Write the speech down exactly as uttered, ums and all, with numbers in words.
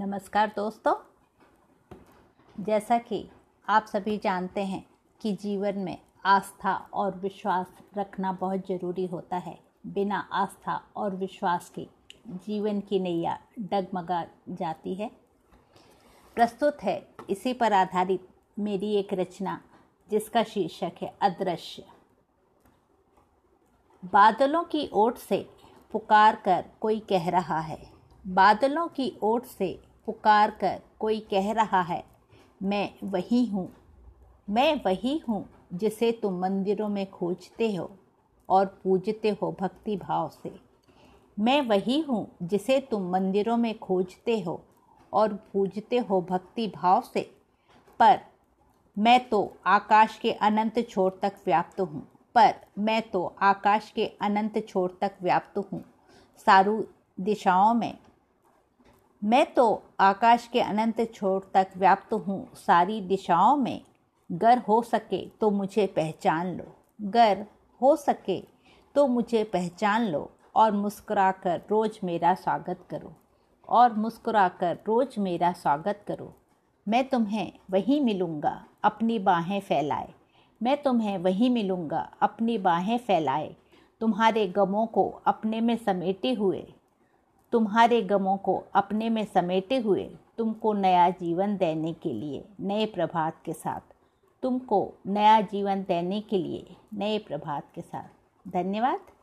नमस्कार दोस्तों, जैसा कि आप सभी जानते हैं कि जीवन में आस्था और विश्वास रखना बहुत ज़रूरी होता है। बिना आस्था और विश्वास के जीवन की नैया डगमगा जाती है। प्रस्तुत है इसी पर आधारित मेरी एक रचना जिसका शीर्षक है अदृश्य। बादलों की ओट से पुकार कर कोई कह रहा है, बादलों की ओट से पुकार कर कोई कह रहा है, मैं वही हूँ, मैं वही हूँ जिसे तुम मंदिरों में खोजते हो और पूजते हो भक्ति भाव से। मैं वही हूँ जिसे तुम मंदिरों में खोजते हो और पूजते हो भक्ति भाव से, पर मैं तो आकाश के अनंत छोर तक व्याप्त हूँ, पर मैं तो आकाश के अनंत छोर तक व्याप्त हूँ। सारू दिशाओं में मैं तो आकाश के अनंत छोर तक व्याप्त हूँ, सारी दिशाओं में। गर हो सके तो मुझे पहचान लो, गर हो सके तो मुझे पहचान लो, और मुस्कुरा कर रोज़ मेरा स्वागत करो, और मुस्कुरा कर रोज़ मेरा स्वागत करो। मैं तुम्हें वहीं मिलूँगा अपनी बाहें फैलाए, मैं तुम्हें वहीं मिलूँगा अपनी बाहें फैलाए, तुम्हारे गमों को अपने में समेटे हुए, तुम्हारे गमों को अपने में समेटे हुए, तुमको नया जीवन देने के लिए नए प्रभात के साथ, तुमको नया जीवन देने के लिए नए प्रभात के साथ। धन्यवाद।